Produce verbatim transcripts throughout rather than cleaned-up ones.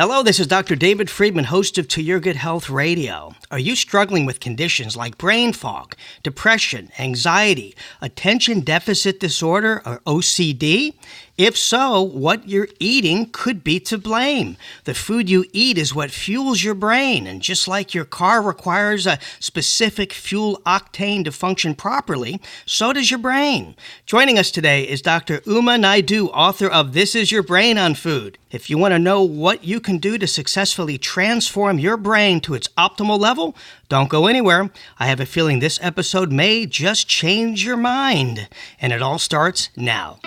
Hello, this is Doctor David Friedman, host of To Your Good Health Radio. Are you struggling with conditions like brain fog, depression, anxiety, attention deficit disorder, or O C D? If so, what you're eating could be to blame. The food you eat is what fuels your brain, and just like your car requires a specific fuel octane to function properly, so does your brain. Joining us today is Doctor Uma Naidoo, author of This Is Your Brain on Food. If you want to know what you can do to successfully transform your brain to its optimal level, don't go anywhere. I have a feeling this episode may just change your mind, and it all starts now.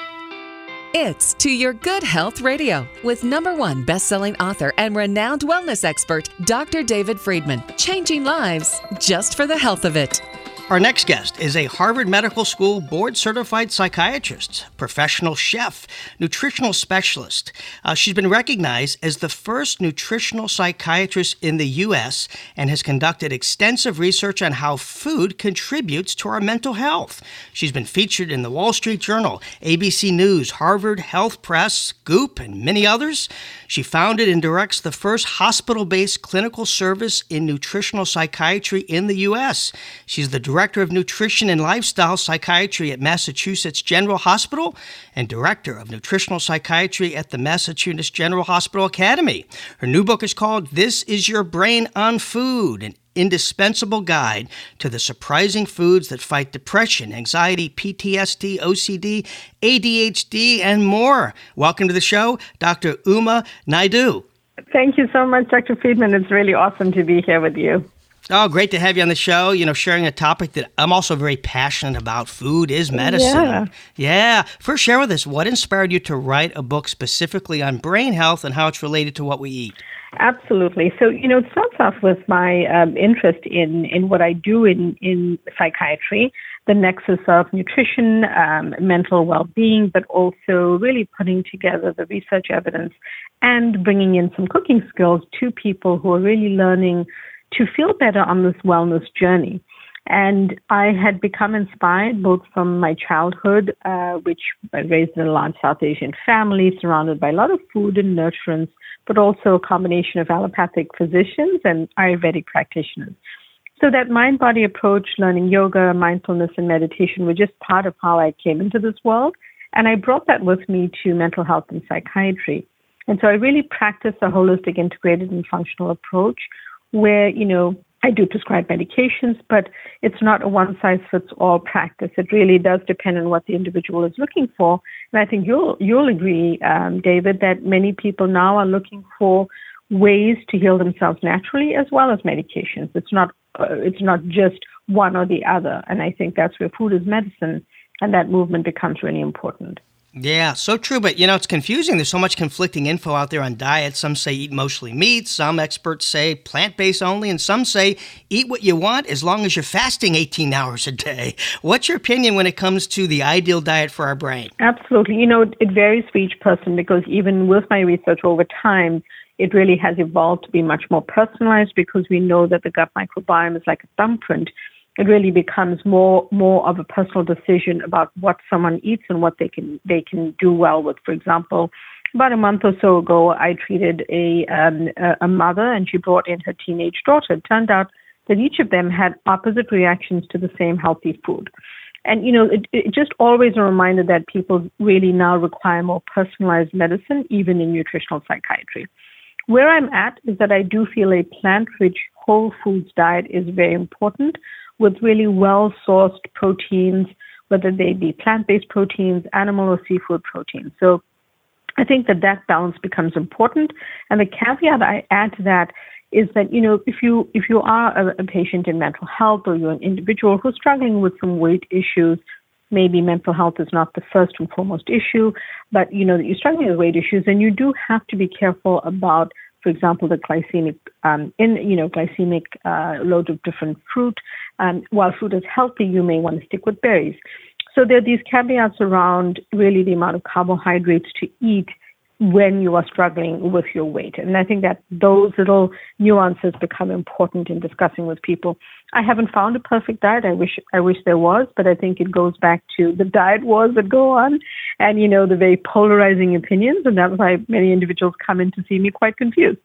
It's To Your Good Health Radio with number one best-selling author and renowned wellness expert, Doctor David Friedman, changing lives just for the health of it. Our next guest is a Harvard Medical School board-certified psychiatrist, professional chef, nutritional specialist. Uh, she's been recognized as the first nutritional psychiatrist in the U S and has conducted extensive research on how food contributes to our mental health. She's been featured in the Wall Street Journal, A B C News, Harvard Health Press, Goop, and many others. She founded and directs the first hospital-based clinical service in nutritional psychiatry in the U S. She's the Director of Nutrition and Lifestyle Psychiatry at Massachusetts General Hospital and Director of Nutritional Psychiatry at the Massachusetts General Hospital Academy. Her new book is called This Is Your Brain on Food, an indispensable guide to the surprising foods that fight depression, anxiety, P T S D, O C D, A D H D, and more. Welcome to the show, Doctor Uma Naidoo. Thank you so much, Doctor Friedman. It's really awesome to be here with you. Oh, great to have you on the show, you know, sharing a topic that I'm also very passionate about. Food is medicine. Yeah. yeah. First, share with us, what inspired you to write a book specifically on brain health and how it's related to what we eat? Absolutely. So, you know, it starts off with my um, interest in, in what I do in, in psychiatry, the nexus of nutrition, um, mental well-being, but also really putting together the research evidence and bringing in some cooking skills to people who are really learning to feel better on this wellness journey. And I had become inspired both from my childhood, uh, which I raised in a large South Asian family, surrounded by a lot of food and nurturance, but also a combination of allopathic physicians and Ayurvedic practitioners. So that mind-body approach, learning yoga, mindfulness, and meditation were just part of how I came into this world. And I brought that with me to mental health and psychiatry. And so I really practiced a holistic, integrated, and functional approach, where, you know, I do prescribe medications, but it's not a one-size-fits-all practice. It really does depend on what the individual is looking for. And I think you'll you'll agree, um, David, that many people now are looking for ways to heal themselves naturally as well as medications. It's not uh, it's not just one or the other. And I think that's where food is medicine, and that movement becomes really important. Yeah, so true. But, you know, it's confusing. There's so much conflicting info out there on diet. Some say eat mostly meat. Some experts say plant-based only. And some say eat what you want as long as you're fasting eighteen hours a day. What's your opinion when it comes to the ideal diet for our brain? Absolutely. You know, it varies for each person because even with my research over time, it really has evolved to be much more personalized because we know that the gut microbiome is like a thumbprint. It really becomes more more of a personal decision about what someone eats and what they can they can do well with. For example, about a month or so ago, I treated a um, a mother, and she brought in her teenage daughter. It turned out that each of them had opposite reactions to the same healthy food. And, you know, it, it just always a reminder that people really now require more personalized medicine, even in nutritional psychiatry. Where I'm at is that I do feel a plant-rich whole foods diet is very important, with really well-sourced proteins, whether they be plant-based proteins, animal or seafood proteins. So I think that that balance becomes important. And the caveat I add to that is that, you know, if you if you are a, a patient in mental health or you're an individual who's struggling with some weight issues, maybe mental health is not the first and foremost issue, but, you know, that you're struggling with weight issues, and you do have to be careful about, for example, the glycemic, um, in you know, glycemic uh, load of different fruit. Um, while fruit is healthy, you may want to stick with berries. So there are these caveats around really the amount of carbohydrates to eat when you are struggling with your weight. And I think that those little nuances become important in discussing with people. I haven't found a perfect diet. I wish I wish there was, but I think it goes back to the diet wars that go on and, you know, the very polarizing opinions. And that's why many individuals come in to see me quite confused.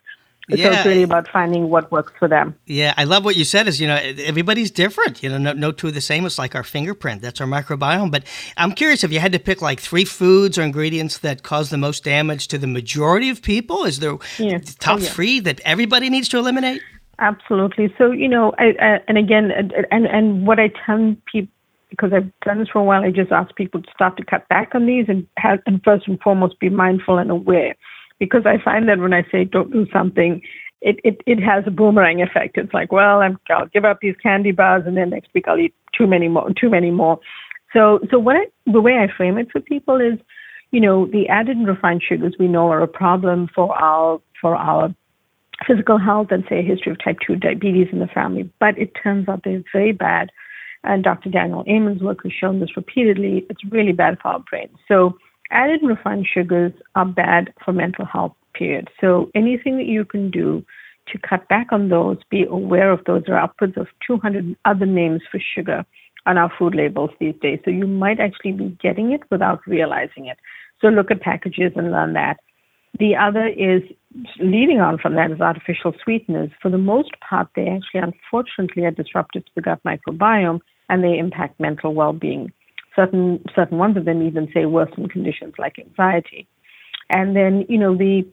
So yeah. It's really about finding what works for them. Yeah, I love what you said is, you know, everybody's different. You know, no, no two are the same. It's like our fingerprint. That's our microbiome. But I'm curious if you had to pick like three foods or ingredients that cause the most damage to the majority of people. Is there yeah. top oh, yeah. three that everybody needs to eliminate? Absolutely. So, you know, I, I, and again, and, and what I tell people, because I've done this for a while, I just ask people to start to cut back on these and, have, and first and foremost, be mindful and aware. Because I find that when I say don't do something, it, it, it has a boomerang effect. It's like, well, I'm, I'll give up these candy bars and then next week I'll eat too many more, too many more. So so what I, the way I frame it for people is, you know, the added and refined sugars we know are a problem for our for our physical health and, say, a history of type two diabetes in the family. But it turns out they're very bad. And Doctor Daniel Amen's work has shown this repeatedly. It's really bad for our brains. So added and refined sugars are bad for mental health, period. So anything that you can do to cut back on those, be aware of those. There are upwards of two hundred other names for sugar on our food labels these days. So you might actually be getting it without realizing it. So look at packages and learn that. The other is, leading on from that, is artificial sweeteners. For the most part, they actually, unfortunately, are disruptive to the gut microbiome, and they impact mental well-being. Certain certain ones of them even say worsen conditions like anxiety. And then, you know, the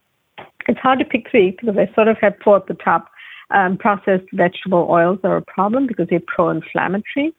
it's hard to pick three because I sort of have four at the top. Um, processed vegetable oils are a problem because they're pro-inflammatory.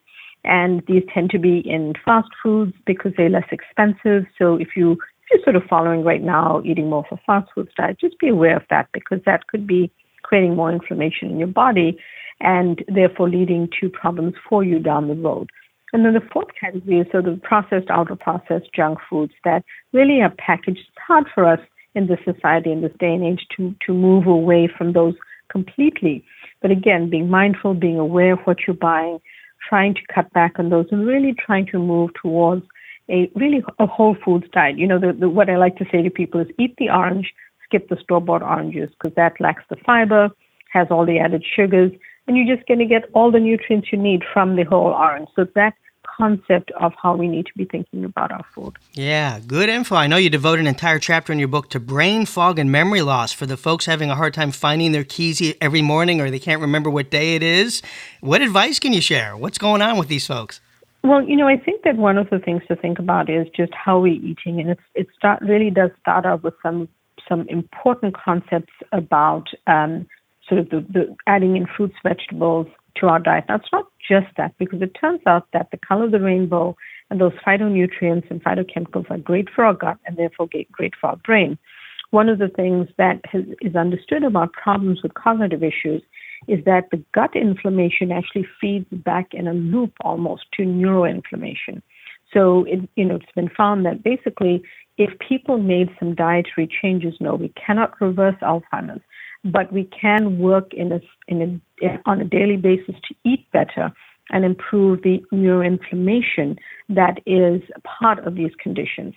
And these tend to be in fast foods because they're less expensive. So if, you, if you're sort of following right now, eating more for fast food diet, just be aware of that because that could be creating more inflammation in your body and therefore leading to problems for you down the road. And then the fourth category is sort of processed, ultra-processed junk foods that really are packaged. It's hard for us in this society, in this day and age, to, to move away from those completely. But again, being mindful, being aware of what you're buying, trying to cut back on those, and really trying to move towards a really a whole foods diet. You know, the, the, what I like to say to people is eat the orange, skip the store-bought oranges, because that lacks the fiber, has all the added sugars, and you're just going to get all the nutrients you need from the whole orange. So that concept of how we need to be thinking about our food. Yeah, good info. I know you devote an entire chapter in your book to brain fog and memory loss for the folks having a hard time finding their keys every morning or they can't remember what day it is. What advice can you share? What's going on with these folks? Well, you know, I think that one of the things to think about is just how we're eating. And it's, it start, really does start out with some some important concepts about um, sort of the, the adding in fruits, vegetables, to our diet. Now, it's not just that, because it turns out that the color of the rainbow and those phytonutrients and phytochemicals are great for our gut and therefore great for our brain. One of the things that has, is understood about problems with cognitive issues is that the gut inflammation actually feeds back in a loop almost to neuroinflammation. So, it, you know, it's been found that basically if people made some dietary changes, no, we cannot reverse Alzheimer's. But we can work in a, in a, in, on a daily basis to eat better and improve the neuroinflammation that is part of these conditions.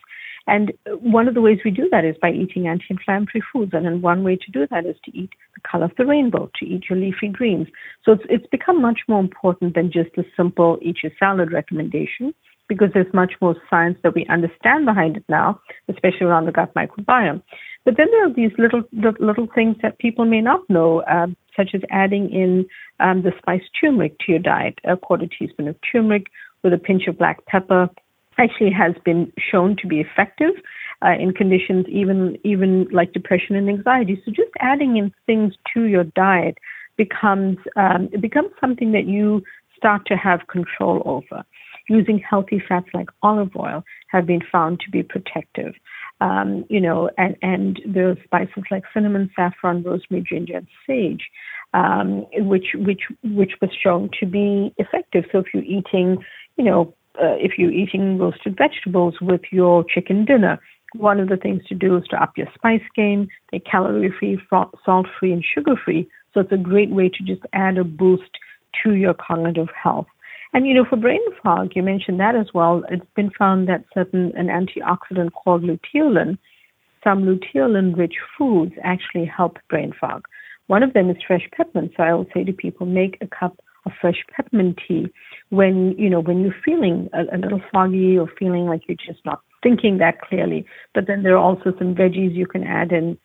And one of the ways we do that is by eating anti-inflammatory foods. And then one way to do that is to eat the color of the rainbow, to eat your leafy greens. So it's, it's become much more important than just a simple eat your salad recommendation, because there's much more science that we understand behind it now, especially around the gut microbiome. But then there are these little little things that people may not know, uh, such as adding in um, the spice turmeric to your diet. A quarter teaspoon of turmeric with a pinch of black pepper actually has been shown to be effective uh, in conditions even even like depression and anxiety. So just adding in things to your diet becomes um, it becomes something that you start to have control over. Using healthy fats like olive oil have been found to be protective. Um, you know, and, and there are spices like cinnamon, saffron, rosemary, ginger, and sage, um, which which which was shown to be effective. So if you're eating, you know, uh, if you're eating roasted vegetables with your chicken dinner, one of the things to do is to up your spice game. They're calorie-free, salt-free, and sugar-free. So it's a great way to just add a boost to your cognitive health. And, you know, for brain fog, you mentioned that as well. It's been found that certain an antioxidant called luteolin, some luteolin-rich foods actually help brain fog. One of them is fresh peppermint. So I will say to people, make a cup of fresh peppermint tea when, you know, when you're feeling a, a little foggy or feeling like you're just not thinking that clearly. But then there are also some veggies you can add in,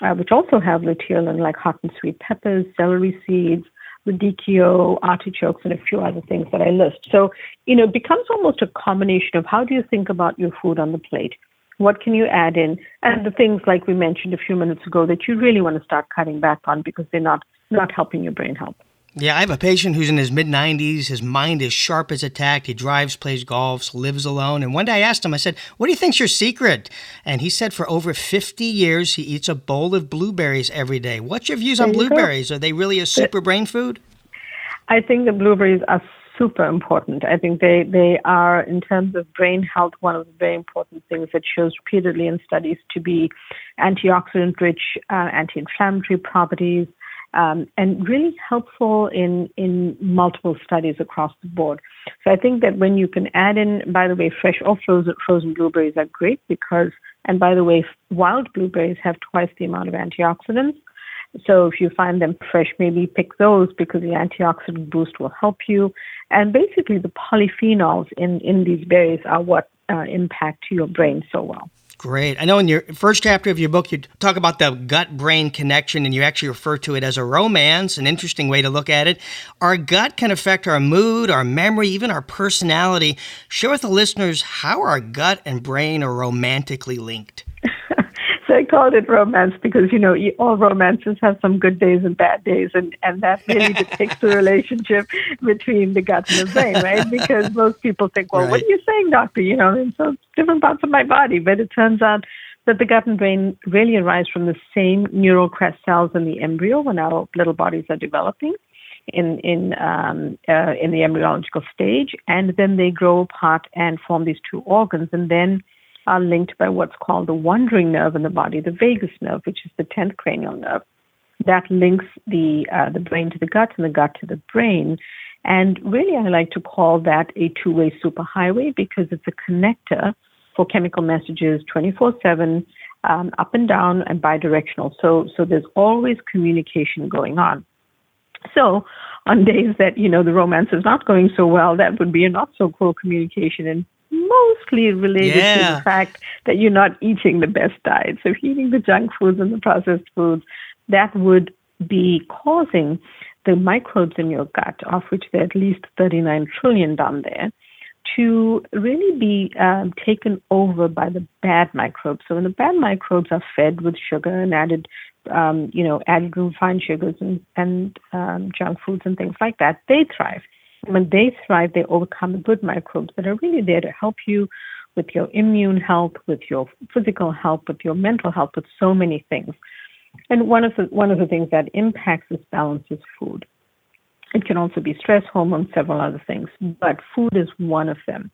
uh, which also have luteolin, like hot and sweet peppers, celery seeds, radicchio, artichokes, and a few other things that I list. So, you know, it becomes almost a combination of how do you think about your food on the plate? What can you add in? And the things like we mentioned a few minutes ago that you really want to start cutting back on because they're not, not helping your brain health. Yeah, I have a patient who's in his mid-nineties. His mind is sharp as a tack. He drives, plays golf, lives alone. And one day I asked him, I said, what do you think's your secret? And he said for over fifty years, he eats a bowl of blueberries every day. What's your views on blueberries? Are they really a super brain food? I think the blueberries are super important. I think they, they are, in terms of brain health, one of the very important things that shows repeatedly in studies to be antioxidant-rich, uh, anti-inflammatory properties, Um, and really helpful in, in multiple studies across the board. So I think that when you can add in, by the way, fresh or frozen, frozen blueberries are great because, and by the way, wild blueberries have twice the amount of antioxidants. So if you find them fresh, maybe pick those because the antioxidant boost will help you. And basically the polyphenols in, in these berries are what uh, impact your brain so well. Great. I know in your first chapter of your book, you talk about the gut-brain connection, and you actually refer to it as a romance, an interesting way to look at it. Our gut can affect our mood, our memory, even our personality. Share with the listeners how our gut and brain are romantically linked. So I called it romance because, you know, all romances have some good days and bad days, and, and that really depicts the relationship between the gut and the brain, right? Because most people think, well, right. What are you saying, doctor? You know, in so different parts of my body. But it turns out that the gut and brain really arise from the same neural crest cells in the embryo when our little bodies are developing in in um, uh, in the embryological stage. And then they grow apart and form these two organs, and then are linked by what's called the wandering nerve in the body, the vagus nerve, which is the tenth cranial nerve. That links the uh, the brain to the gut and the gut to the brain. And really, I like to call that a two-way superhighway because it's a connector for chemical messages twenty-four seven, um, up and down and bidirectional. So, so there's always communication going on. So on days that, you know, the romance is not going so well, that would be a not-so-cool communication, and mostly related yeah. to the fact that you're not eating the best diet. So if you're eating the junk foods and the processed foods, that would be causing the microbes in your gut, of which there are at least thirty-nine trillion down there, to really be um, taken over by the bad microbes. So when the bad microbes are fed with sugar and added, um, you know, added refined sugars and, and um, junk foods and things like that, they thrive. When they thrive, they overcome the good microbes that are really there to help you with your immune health, with your physical health, with your mental health, with so many things. And one of the one of the things that impacts this balance is food. It can also be stress, hormones, several other things, but food is one of them.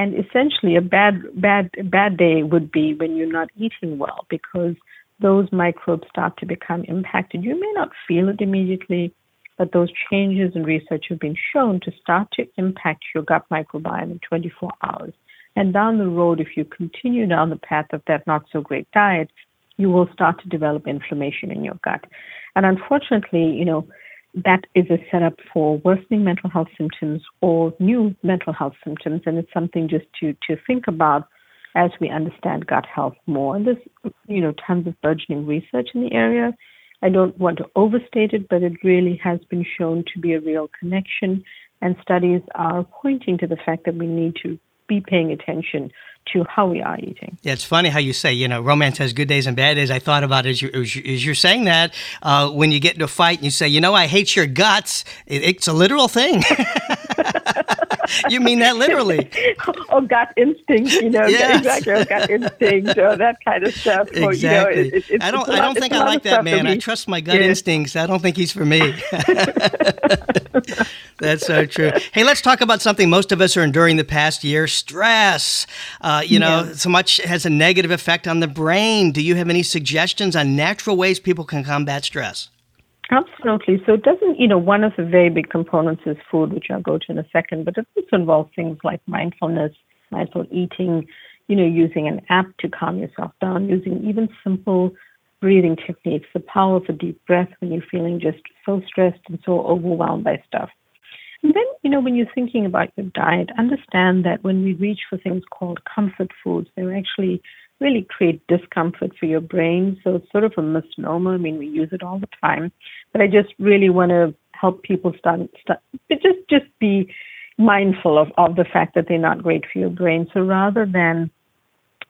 And essentially, a bad bad bad day would be when you're not eating well because those microbes start to become impacted. You may not feel it immediately, but those changes in research have been shown to start to impact your gut microbiome in twenty-four hours. And down the road, if you continue down the path of that not-so-great diet, you will start to develop inflammation in your gut. And unfortunately, you know, that is a setup for worsening mental health symptoms or new mental health symptoms. And it's something just to, to think about as we understand gut health more. And there's, you know, tons of burgeoning research in the area. I don't want to overstate it, but it really has been shown to be a real connection, and studies are pointing to the fact that we need to be paying attention to how we are eating. Yeah, it's funny how you say, you know, romance has good days and bad days. I thought about it as, you, as, you, as you're saying that. Uh, when you get into a fight and you say, you know, I hate your guts, it, it's a literal thing. You mean that literally. Oh, gut instinct, you know, yes. Exactly, oh, gut instinct, or that kind of stuff. Exactly. Or, you know, it, it, it's, I don't, I don't lot, think I like that man. I trust my gut yeah. instincts. I don't think he's for me. That's so true. Hey, let's talk about something most of us are enduring the past year, stress. Uh, you know, yeah. so much has a negative effect on the brain. Do you have any suggestions on natural ways people can combat stress? Absolutely. So it doesn't, you know, one of the very big components is food, which I'll go to in a second, but it also involves things like mindfulness, mindful eating, you know, using an app to calm yourself down, using even simple breathing techniques, the power of a deep breath when you're feeling just so stressed and so overwhelmed by stuff. And then, you know, when you're thinking about your diet, understand that when we reach for things called comfort foods, they actually really create discomfort for your brain. So it's sort of a misnomer. I mean, we use it all the time. But I just really want to help people start, start just, just be mindful of, of the fact that they're not great for your brain. So rather than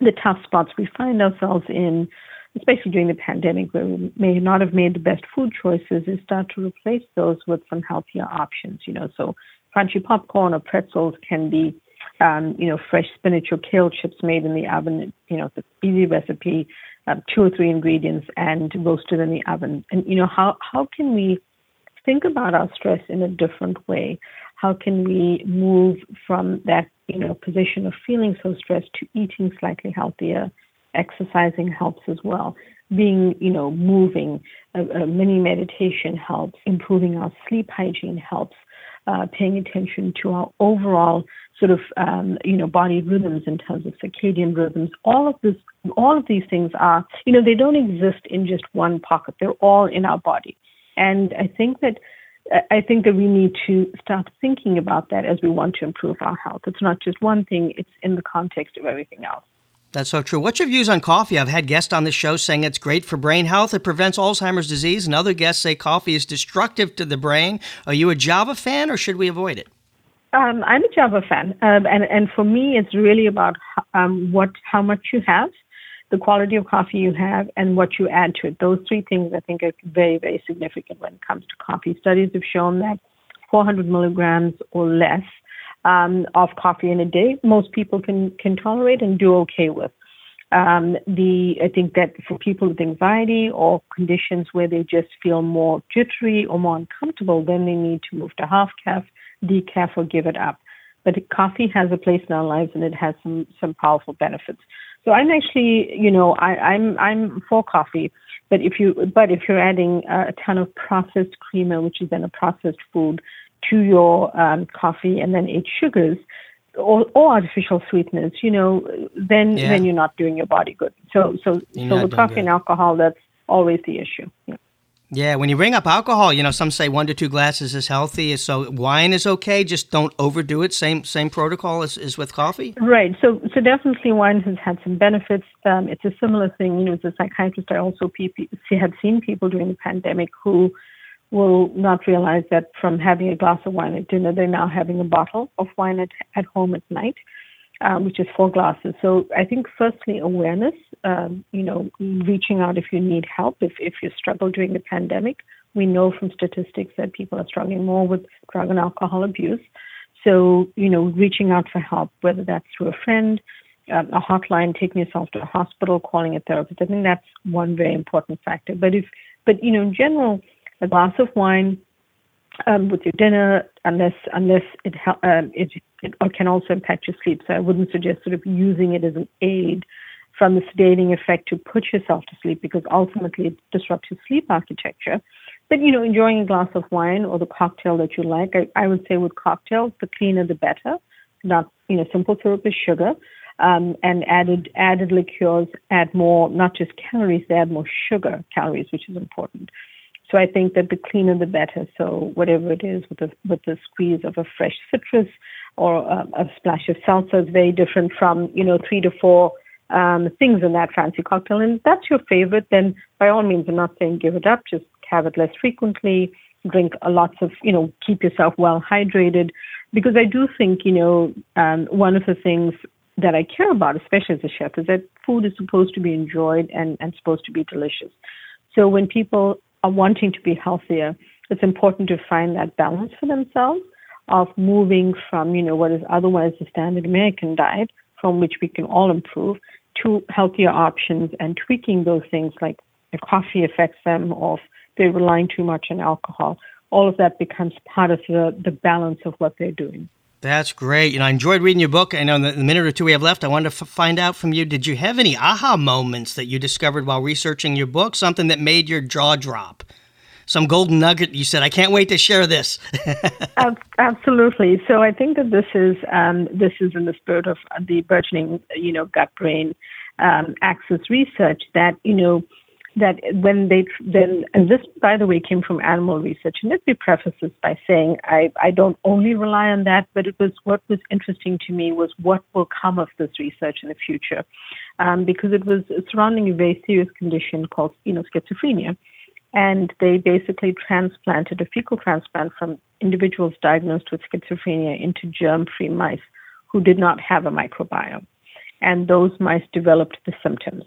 the tough spots we find ourselves in, especially during the pandemic where we may not have made the best food choices, is start to replace those with some healthier options, you know. So crunchy popcorn or pretzels can be, um, you know, fresh spinach or kale chips made in the oven, you know, the easy recipe, um, two or three ingredients and roasted in the oven. And, you know, how, how can we think about our stress in a different way? How can we move from that, you know, position of feeling so stressed to eating slightly healthier? Exercising helps as well. Being, you know, moving, uh, uh, mini meditation helps. Improving our sleep hygiene helps. Uh, paying attention to our overall sort of, um, you know, body rhythms in terms of circadian rhythms. All of this, all of these things are, you know, they don't exist in just one pocket. They're all in our body. And I think that I think that we need to start thinking about that as we want to improve our health. It's not just one thing. It's in the context of everything else. That's so true. What's your views on coffee? I've had guests on this show saying it's great for brain health. It prevents Alzheimer's disease. And other guests say coffee is destructive to the brain. Are you a Java fan or should we avoid it? Um, I'm a Java fan. Um, and, and for me, it's really about um, what, how much you have, the quality of coffee you have, and what you add to it. Those three things I think are very, very significant when it comes to coffee. Studies have shown that four hundred milligrams or less Um, of coffee in a day, most people can, can tolerate and do okay with. Um, the I think that for people with anxiety or conditions where they just feel more jittery or more uncomfortable, then they need to move to half-calf, decaf, or give it up. But coffee has a place in our lives and it has some some powerful benefits. So I'm actually, you know, I, I'm I'm for coffee. But if you but if you're adding a ton of processed creamer, which is then a processed food, to your um, coffee and then add sugars or, or artificial sweeteners, you know, then yeah. then you're not doing your body good. So so you're so with coffee good. And alcohol, that's always the issue. Yeah. yeah, when you bring up alcohol, you know, some say one to two glasses is healthy. So wine is okay, just don't overdo it. Same same protocol as, as with coffee. Right. So so definitely wine has had some benefits. Um, it's a similar thing. You know, as a psychiatrist, I also pe- had seen people during the pandemic who will not realize that from having a glass of wine at dinner, they're now having a bottle of wine at, at home at night, um, which is four glasses. So I think firstly, awareness, um, you know, reaching out if you need help, if, if you struggle during the pandemic. We know from statistics that people are struggling more with drug and alcohol abuse. So, you know, reaching out for help, whether that's through a friend, um, a hotline, taking yourself to a hospital, calling a therapist. I think that's one very important factor. But if, but, you know, in general, a glass of wine um, with your dinner, unless unless it, um, it, it can also impact your sleep. So I wouldn't suggest sort of using it as an aid from the sedating effect to put yourself to sleep, because ultimately it disrupts your sleep architecture. But, you know, enjoying a glass of wine or the cocktail that you like, I, I would say with cocktails, the cleaner the better. Not, you know, simple syrup is sugar. Um, and added added liqueurs add more, not just calories, they add more sugar calories, which is important. So I think that the cleaner the better. So whatever it is, with a with the squeeze of a fresh citrus or a, a splash of salsa is very different from, you know, three to four um, things in that fancy cocktail. And if that's your favorite, then by all means, I'm not saying give it up. Just have it less frequently. Drink a lots of, you know, keep yourself well hydrated. Because I do think, you know, um, one of the things that I care about, especially as a chef, is that food is supposed to be enjoyed and, and supposed to be delicious. So when people are wanting to be healthier, it's important to find that balance for themselves of moving from, you know, what is otherwise the standard American diet, from which we can all improve, to healthier options and tweaking those things, like if coffee affects them or if they're relying too much on alcohol. All of that becomes part of the, the balance of what they're doing. That's great. You know, I enjoyed reading your book. I know in the minute or two we have left, I wanted to f- find out from you, did you have any aha moments that you discovered while researching your book, something that made your jaw drop? some golden nugget. You said, I can't wait to share this. Absolutely. So I think that this is um, this is in the spirit of the burgeoning, you know, gut-brain um, axis research that, you know, that when they, then, and this, by the way, came from animal research. And let me preface this by saying I, I don't only rely on that, but it was what was interesting to me was what will come of this research in the future, um, because it was surrounding a very serious condition called, you know, schizophrenia. And they basically transplanted a fecal transplant from individuals diagnosed with schizophrenia into germ-free mice who did not have a microbiome. And those mice developed the symptoms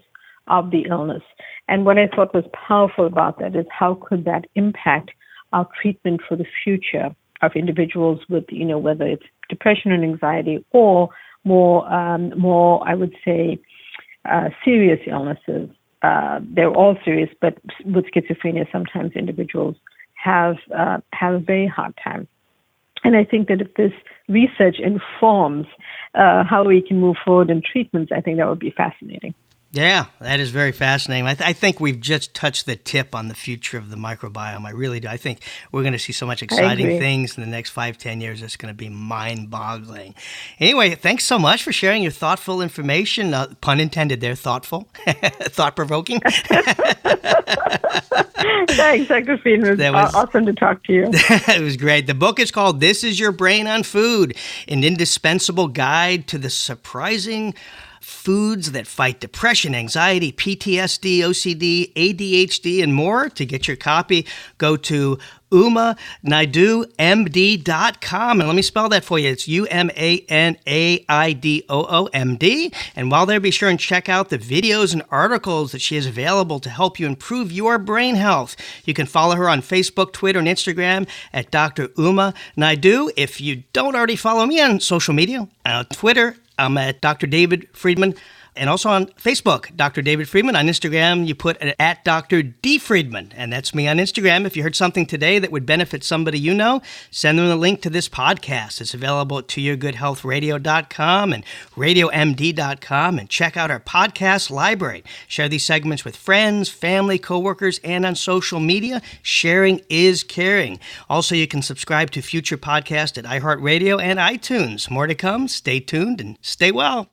of the illness. And what I thought was powerful about that is how could that impact our treatment for the future of individuals with, you know, whether it's depression and anxiety or more, um, more I would say, uh, serious illnesses. Uh, they're all serious, but with schizophrenia, sometimes individuals have uh, have a very hard time. And I think that if this research informs uh, how we can move forward in treatments, I think that would be fascinating. Yeah, that is very fascinating. I, th- I think we've just touched the tip on the future of the microbiome. I really do. I think we're going to see so much exciting things in the next five, ten years. It's going to be mind-boggling. Anyway, thanks so much for sharing your thoughtful information. Uh, pun intended there, thoughtful, thought-provoking. Thanks, Doctor Friedman. It was awesome to talk to you. It was great. The book is called This Is Your Brain on Food, an indispensable guide to the surprising foods that fight depression, anxiety, P T S D, O C D, A D H D, and more. To get your copy, go to uma naidoo m d dot com. And let me spell that for you. It's U M A N A I D O O M D. And while there, be sure and check out the videos and articles that she has available to help you improve your brain health. You can follow her on Facebook, Twitter, and Instagram at Doctor Uma Naidoo. If you don't already follow me on social media, on Twitter, I'm at Doctor David Friedman, and also on Facebook, Doctor David Friedman. On Instagram, you put at Doctor D. Friedman, and that's me on Instagram. If you heard something today that would benefit somebody you know, send them a link to this podcast. It's available at to your good health radio dot com and radio m d dot com, and check out our podcast library. Share these segments with friends, family, coworkers, and on social media. Sharing is caring. Also, you can subscribe to future podcasts at iHeartRadio and iTunes. More to come. Stay tuned and stay well.